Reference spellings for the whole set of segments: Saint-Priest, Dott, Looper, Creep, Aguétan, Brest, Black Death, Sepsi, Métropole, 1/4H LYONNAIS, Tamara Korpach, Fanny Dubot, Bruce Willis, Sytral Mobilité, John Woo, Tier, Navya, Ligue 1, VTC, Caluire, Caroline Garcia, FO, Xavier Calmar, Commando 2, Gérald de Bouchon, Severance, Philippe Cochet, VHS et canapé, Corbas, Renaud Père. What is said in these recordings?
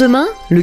Lyon demain, le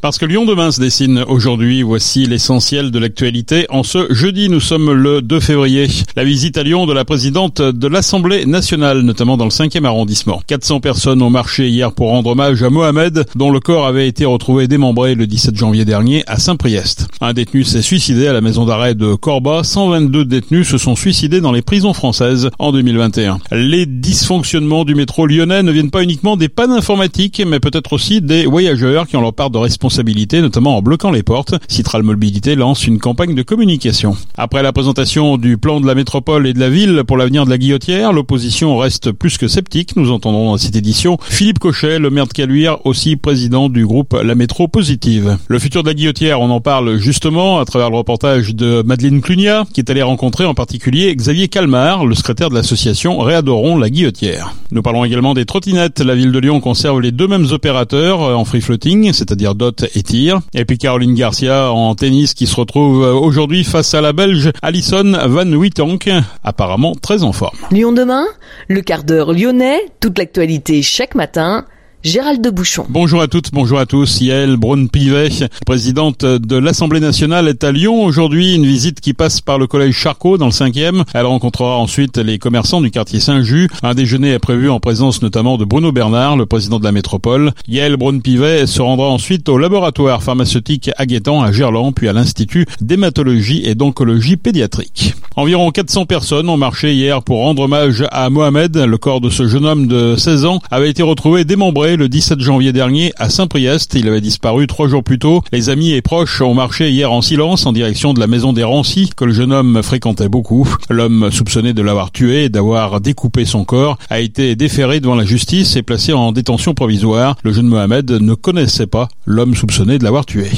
Parce que Lyon demain se dessine aujourd'hui, voici l'essentiel de l'actualité. En ce jeudi, nous sommes le 2 février. La visite à Lyon de la présidente de l'Assemblée nationale, notamment dans le 5e arrondissement. 400 personnes ont marché hier pour rendre hommage à Mohamed, dont le corps avait été retrouvé démembré le 17 janvier dernier à Saint-Priest. Un détenu s'est suicidé à la maison d'arrêt de Corbas. 122 détenus se sont suicidés dans les prisons françaises en 2021. Les dysfonctionnements du métro lyonnais ne viennent pas uniquement des pannes informatiques, mais peut-être aussi des voyageurs qui ont leur part de responsabilité, notamment en bloquant les portes. Sytral Mobilité lance une campagne de communication. Après la présentation du plan de la métropole et de la ville pour l'avenir de la Guillotière, l'opposition reste plus que sceptique. Nous entendrons dans cette édition Philippe Cochet, le maire de Caluire, aussi président du groupe La Métro Positive. Le futur de la Guillotière, on en parle justement à travers le reportage de Madeleine Clunia, qui est allée rencontrer en particulier Xavier Calmar, le secrétaire de l'association Réadorons la Guillotière. Nous parlons également des trottinettes. La ville de Lyon conserve les deux mêmes opérateurs en free floating, c'est-à-dire Dott et Tier. Et puis Caroline Garcia en tennis qui se retrouve aujourd'hui face à la Belge Alison Van Uytvanck, apparemment très en forme. Lyon demain, le quart d'heure lyonnais, toute l'actualité chaque matin. Gérald de Bouchon. Bonjour à toutes, bonjour à tous. Yaël Braun-Pivet, présidente de l'Assemblée nationale, est à Lyon aujourd'hui. Une visite qui passe par le collège Charcot dans le 5e. Elle rencontrera ensuite les commerçants du quartier Saint-Just. Un déjeuner est prévu en présence notamment de Bruno Bernard, le président de la métropole. Yaël Braun-Pivet se rendra ensuite au laboratoire pharmaceutique Aguétan à Gerland, puis à l'Institut d'hématologie et d'oncologie pédiatrique. Environ 400 personnes ont marché hier pour rendre hommage à Mohamed. Le corps de ce jeune homme de 16 ans avait été retrouvé démembré le 17 janvier dernier à Saint-Priest. Il avait disparu 3 jours plus tôt. Les amis et proches ont marché hier en silence en direction de la maison des Rancy que le jeune homme fréquentait beaucoup. L'homme soupçonné de l'avoir tué et d'avoir découpé son corps a été déféré devant la justice et placé en détention provisoire. Le jeune Mohamed ne connaissait pas l'homme soupçonné de l'avoir tué.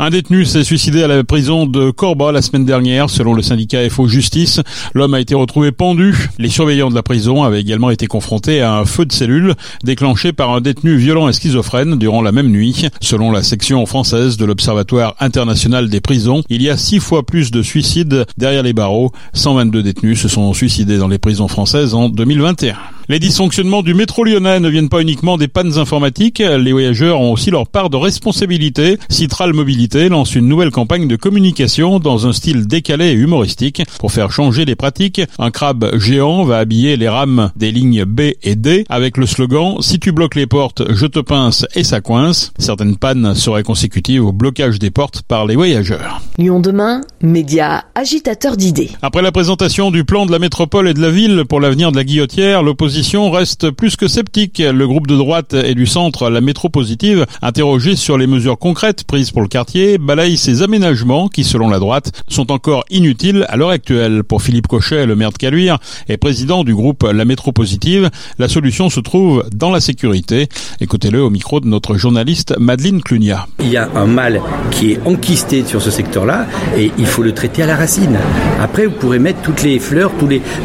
Un détenu s'est suicidé à la prison de Corbas la semaine dernière, selon le syndicat FO Justice. L'homme a été retrouvé pendu. Les surveillants de la prison avaient également été confrontés à un feu de cellule déclenché par un détenu violent et schizophrène durant la même nuit. Selon la section française de l'Observatoire international des prisons, il y a 6 fois plus de suicides derrière les barreaux. 122 détenus se sont suicidés dans les prisons françaises en 2021. Les dysfonctionnements du métro lyonnais ne viennent pas uniquement des pannes informatiques. Les voyageurs ont aussi leur part de responsabilité. Sytral Mobilité lance une nouvelle campagne de communication dans un style décalé et humoristique pour faire changer les pratiques. Un crabe géant va habiller les rames des lignes B et D avec le slogan « Si tu bloques les portes, je te pince et ça coince ». Certaines pannes seraient consécutives au blocage des portes par les voyageurs. Lyon demain, média agitateur d'idées. Après la présentation du plan de la métropole et de la ville pour l'avenir de la Guillotière, l'opposition reste plus que sceptique. Le groupe de droite et du centre, La Métro Positive, interrogé sur les mesures concrètes prises pour le quartier, balaye ces aménagements qui, selon la droite, sont encore inutiles à l'heure actuelle. Pour Philippe Cochet, le maire de Caluire et président du groupe La Métro Positive, la solution se trouve dans la sécurité. Écoutez-le au micro de notre journaliste Madeleine Clunia. Il y a un mal qui est enquisté sur ce secteur-là et il faut le traiter à la racine. Après, vous pourrez mettre toutes les fleurs,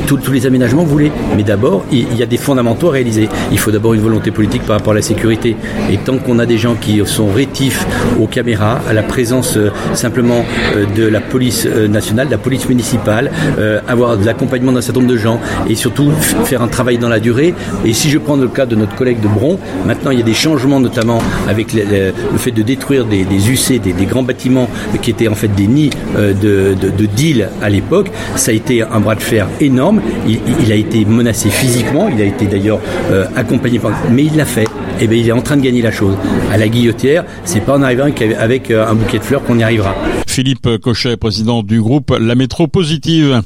tous les aménagements que vous voulez. Mais d'abord, il y a des fondamentaux à réaliser. Il faut d'abord une volonté politique par rapport à la sécurité. Et tant qu'on a des gens qui sont rétifs aux caméras, à la présence simplement de la police nationale, de la police municipale, avoir de l'accompagnement d'un certain nombre de gens et surtout faire un travail dans la durée. Et si je prends le cas de notre collègue de Bron, maintenant il y a des changements notamment avec le fait de détruire des UC, des grands bâtiments qui étaient en fait des nids de deal à l'époque. Ça a été un bras de fer énorme. Il a été menacé physiquement. Il a été d'ailleurs accompagné par... Mais il l'a fait. Et bien il est en train de gagner la chose. À la Guillotière, c'est pas en arrivant avec un bouquet de fleurs qu'on y arrivera. Philippe Cochet, président du groupe La Métro Positive.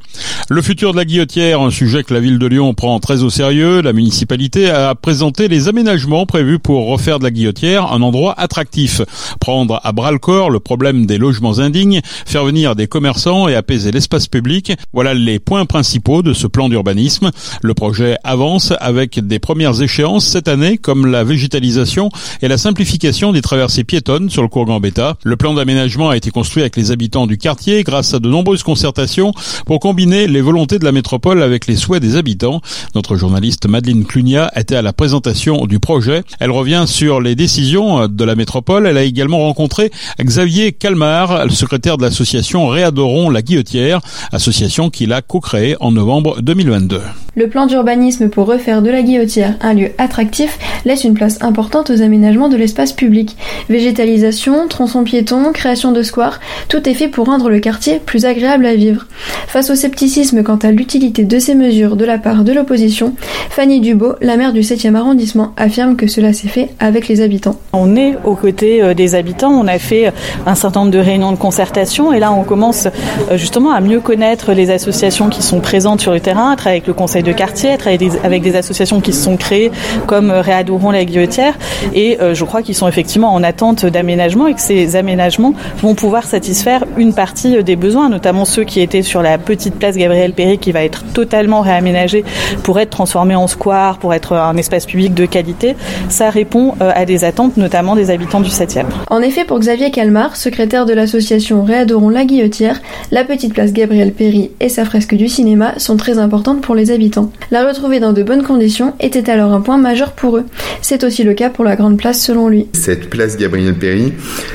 Le futur de la Guillotière, un sujet que la ville de Lyon prend très au sérieux. La municipalité a présenté les aménagements prévus pour refaire de la Guillotière un endroit attractif. Prendre à bras-le-corps le problème des logements indignes, faire venir des commerçants et apaiser l'espace public. Voilà les points principaux de ce plan d'urbanisme. Le projet avance avec des premières échéances cette année comme la végétalisation et la simplification des traversées piétonnes sur le cours Gambetta. Le plan d'aménagement a été construit avec les habitants du quartier grâce à de nombreuses concertations pour combiner les volontés de la métropole avec les souhaits des habitants. Notre journaliste Madeleine Clunia était à la présentation du projet. Elle revient sur les décisions de la métropole. Elle a également rencontré Xavier Calmar, le secrétaire de l'association Réadorons la Guillotière, association qu'il a co-créée en novembre 2022. Le plan d'urbanisme pour refaire de la Guillotière un lieu attractif laisse une place importante aux aménagements de l'espace public. Végétalisation, tronçons piétons, création de squares, tout est fait pour rendre le quartier plus agréable à vivre. Face au scepticisme quant à l'utilité de ces mesures de la part de l'opposition, Fanny Dubot, la maire du 7e arrondissement, affirme que cela s'est fait avec les habitants. On est aux côtés des habitants, on a fait un certain nombre de réunions de concertation et là on commence justement à mieux connaître les associations qui sont présentes sur le terrain, à travailler avec le conseil de quartier, à travailler avec des associations qui se sont créées comme Réadorons la Guillotière et je crois qu'ils sont effectivement en attente d'aménagements et que ces aménagements vont pouvoir satisfaire une partie des besoins, notamment ceux qui étaient sur la petite place Gabriel Péri qui va être totalement réaménagée pour être transformée en square, pour être un espace public de qualité. Ça répond à des attentes notamment des habitants du 7e. En effet, pour Xavier Calmar, secrétaire de l'association Réadorons la Guillotière, la petite place Gabriel Péri et sa fresque du cinéma sont très importantes pour les habitants. La retrouver dans de bonnes conditions était alors un point majeur pour eux. C'est aussi le cas pour la grande place selon lui. Cette place Gabriel Péri,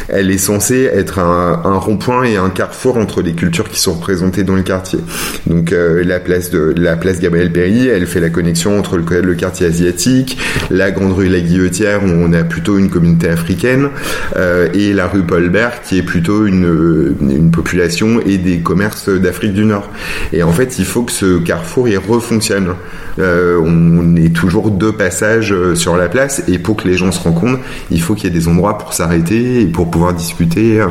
elle est censée être un rond-point et un carrefour entre les cultures qui sont représentées dans le quartier. Donc la place Gabriel Péri, elle fait la connexion entre le quartier asiatique, la grande rue La Guillotière où on a plutôt une communauté africaine et la rue Paul-Bert qui est plutôt une population et des commerces d'Afrique du Nord. Et en fait, il faut que ce carrefour il refonctionne. On est toujours deux passages sur la place et pour que les gens se rencontrent, il faut qu'il y ait des endroits pour s'arrêter et pour pouvoir discuter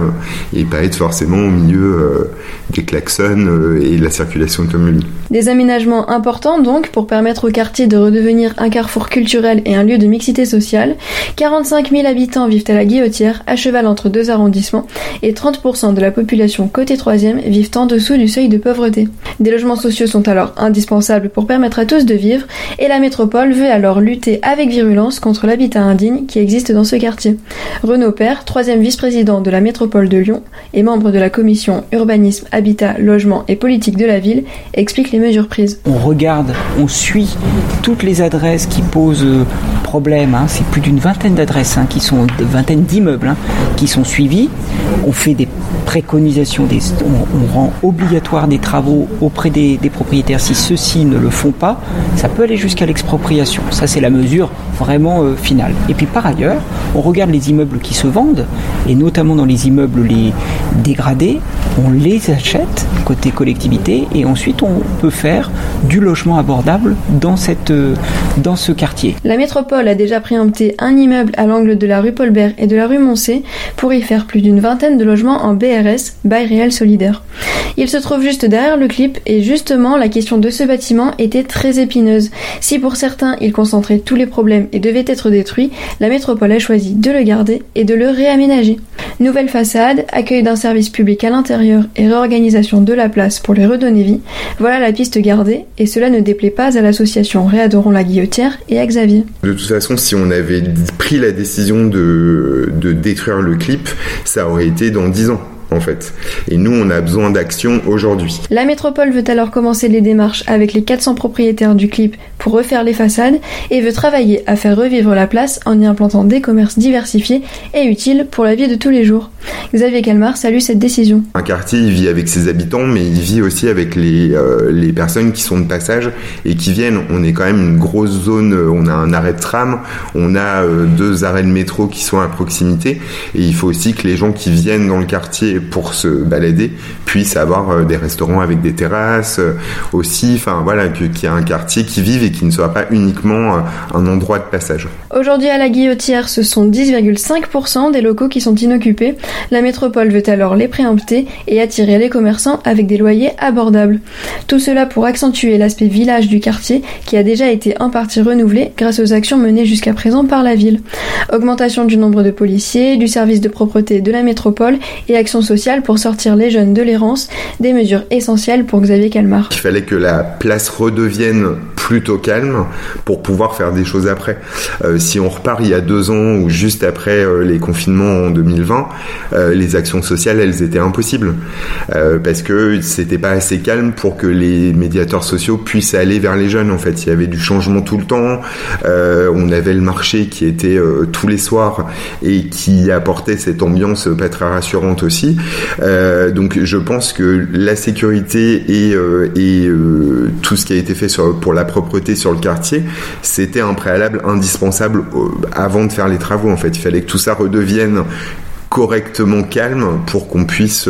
et pas être forcément au milieu des klaxons et de la circulation automobile. Des aménagements importants donc pour permettre au quartier de redevenir un carrefour culturel et un lieu de mixité sociale. 45 000 habitants vivent à la Guillotière, à cheval entre deux arrondissements et 30% de la population côté 3e vivent en dessous du seuil de pauvreté. Des logements sociaux sont alors indispensables pour permettre à tous de vivre et la métropole veut alors lutter avec virulence contre l'habitat indigne qui existe dans ce quartier. Renaud Père, 3e vice-président de la métropole de Lyon et membre de la commission urbanisme, habitat, logement et politique de la ville, explique les mesures prises. On regarde, on suit toutes les adresses qui posent problème, c'est plus d'une vingtaine d'adresses qui sont une vingtaine d'immeubles qui sont suivis. On fait des préconisations, on rend obligatoire des travaux auprès des propriétaires si ceux-ci ne le font pas. Ça peut aller jusqu'à l'expropriation. Ça, c'est la mesure vraiment finale. Et puis par ailleurs, on regarde les immeubles qui se vendent, et notamment dans les immeubles les dégradés, on les achète côté collectivité, et ensuite on peut faire du logement abordable dans ce quartier. La métropole a déjà préempté un immeuble à l'angle de la rue Paul-Bert et de la rue Moncé pour y faire plus d'une vingtaine de logements en BRS, bail réel solidaire. Il se trouve juste derrière le clip, et justement, la question de ce bâtiment était très épineuse. Si pour certains, il concentrait tous les problèmes et devait être détruit, la métropole a choisi de le garder et de le réaménager. Nouvelle façade, accueil d'un service public à l'intérieur et réorganisation de la place pour les redonner vie, voilà la piste gardée, et cela ne déplaît pas à l'association Réadorons la Guillotière et à Xavier. De toute façon, si on avait pris la décision de détruire le clip, ça aurait été dans 10 ans. En fait. Et nous, on a besoin d'action aujourd'hui. La métropole veut alors commencer les démarches avec les 400 propriétaires du clip pour refaire les façades et veut travailler à faire revivre la place en y implantant des commerces diversifiés et utiles pour la vie de tous les jours. Xavier Calmar salue cette décision. Un quartier, il vit avec ses habitants, mais il vit aussi avec les personnes qui sont de passage et qui viennent. On est quand même une grosse zone, on a un arrêt de tram, on a deux arrêts de métro qui sont à proximité et il faut aussi que les gens qui viennent dans le quartier pour se balader puissent avoir des restaurants avec des terrasses aussi, qu'il y a un quartier qui vive et qui ne soit pas uniquement un endroit de passage. Aujourd'hui à la Guillotière, ce sont 10,5% des locaux qui sont inoccupés. La métropole veut alors les préempter et attirer les commerçants avec des loyers abordables. Tout cela pour accentuer l'aspect village du quartier qui a déjà été en partie renouvelé grâce aux actions menées jusqu'à présent par la ville. Augmentation du nombre de policiers, du service de propreté de la métropole et actions sociales pour sortir les jeunes de l'errance, des mesures essentielles pour Xavier Calmar. Il fallait que la place redevienne plutôt calme pour pouvoir faire des choses après. Si on repart il y a 2 ans ou juste après les confinements en 2020, les actions sociales, elles étaient impossibles parce que c'était pas assez calme pour que les médiateurs sociaux puissent aller vers les jeunes. En fait, il y avait du changement tout le temps. On avait le marché qui était tous les soirs et qui apportait cette ambiance pas très rassurante aussi. Donc, je pense que la sécurité et tout ce qui a été fait pour la propreté sur le quartier, c'était un préalable indispensable avant de faire les travaux. En fait, il fallait que tout ça redevienne correctement calme pour qu'on puisse,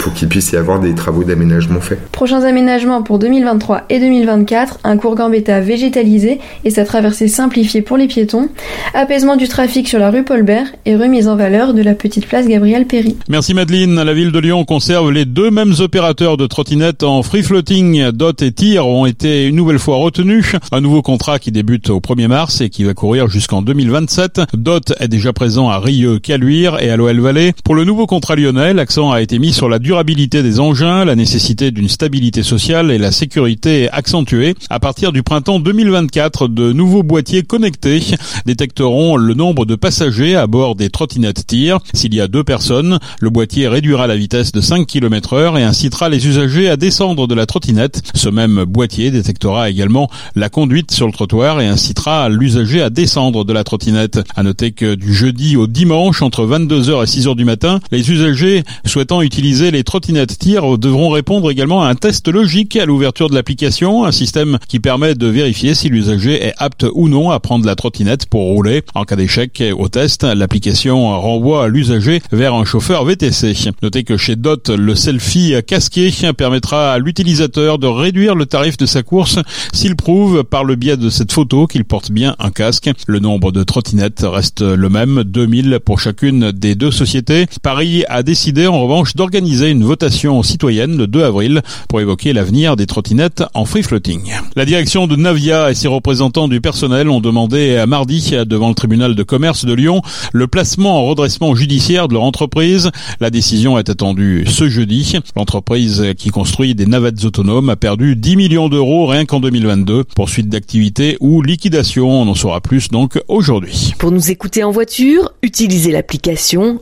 pour qu'il puisse y avoir des travaux d'aménagement faits. Prochains aménagements pour 2023 et 2024, un cours Gambetta végétalisé et sa traversée simplifiée pour les piétons, apaisement du trafic sur la rue Paul-Bert et remise en valeur de la petite place Gabriel Péri. Merci Madeleine. La ville de Lyon conserve les deux mêmes opérateurs de trottinettes en free-floating. Dott et Tier ont été une nouvelle fois retenus. Un nouveau contrat qui débute au 1er mars et qui va courir jusqu'en 2027. Dott est déjà présent à Rieux, Caluire et à l'OL Vallée. Pour le nouveau contrat lyonnais, l'accent a été mis sur la durabilité des engins, la nécessité d'une stabilité sociale et la sécurité accentuée. À partir du printemps 2024, de nouveaux boîtiers connectés détecteront le nombre de passagers à bord des trottinettes Tier. S'il y a 2 personnes, le boîtier réduira la vitesse de 5 km/h et incitera les usagers à descendre de la trottinette. Ce même boîtier détectera également la conduite sur le trottoir et incitera l'usager à descendre de la trottinette. À noter que du jeudi au dimanche, entre 22h et 6h du matin, les usagers souhaitant utiliser les trottinettes Tier devront répondre également à un test logique à l'ouverture de l'application, un système qui permet de vérifier si l'usager est apte ou non à prendre la trottinette pour rouler. En cas d'échec au test, l'application renvoie l'usager vers un chauffeur VTC. Notez que chez Dott, le selfie casqué permettra à l'utilisateur de réduire le tarif de sa course s'il prouve par le biais de cette photo qu'il porte bien un casque. Le nombre de trottinettes reste le même, 2000 pour chacune des 2 sociétés. Paris a décidé en revanche d'organiser une votation citoyenne le 2 avril pour évoquer l'avenir des trottinettes en free-floating. La direction de Navya et ses représentants du personnel ont demandé à mardi devant le tribunal de commerce de Lyon le placement en redressement judiciaire de leur entreprise. La décision est attendue ce jeudi. L'entreprise qui construit des navettes autonomes a perdu 10 millions d'euros rien qu'en 2022. Poursuite d'activité ou liquidation, on en saura plus donc aujourd'hui. Pour nous écouter en voiture, utilisez l'application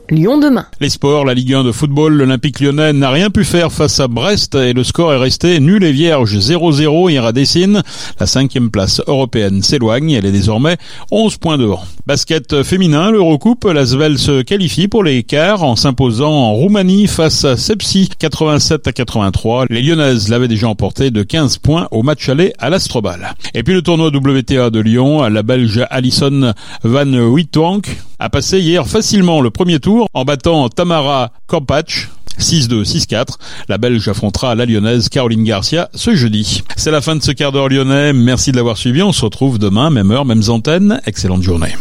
Lyon demain. Les sports, la Ligue 1 de football, l'Olympique lyonnais n'a rien pu faire face à Brest et le score est resté nul et vierge, 0-0 hier à Dessine. La 5e place européenne s'éloigne, elle est désormais 11 points devant. Basket féminin, l'Eurocoupe, l'Asvel se qualifie pour les quarts en s'imposant en Roumanie face à Sepsi, 87-83. Les Lyonnaises l'avaient déjà emporté de 15 points au match aller à l'Astrobal. Et puis le tournoi WTA de Lyon, la Belge Alison Van Uytvanck a passé hier facilement le premier tour en battant Tamara Korpach 6-2, 6-4. La Belge affrontera la Lyonnaise Caroline Garcia ce jeudi. C'est la fin de ce quart d'heure lyonnais. Merci de l'avoir suivi. On se retrouve demain, même heure, mêmes antennes. Excellente journée.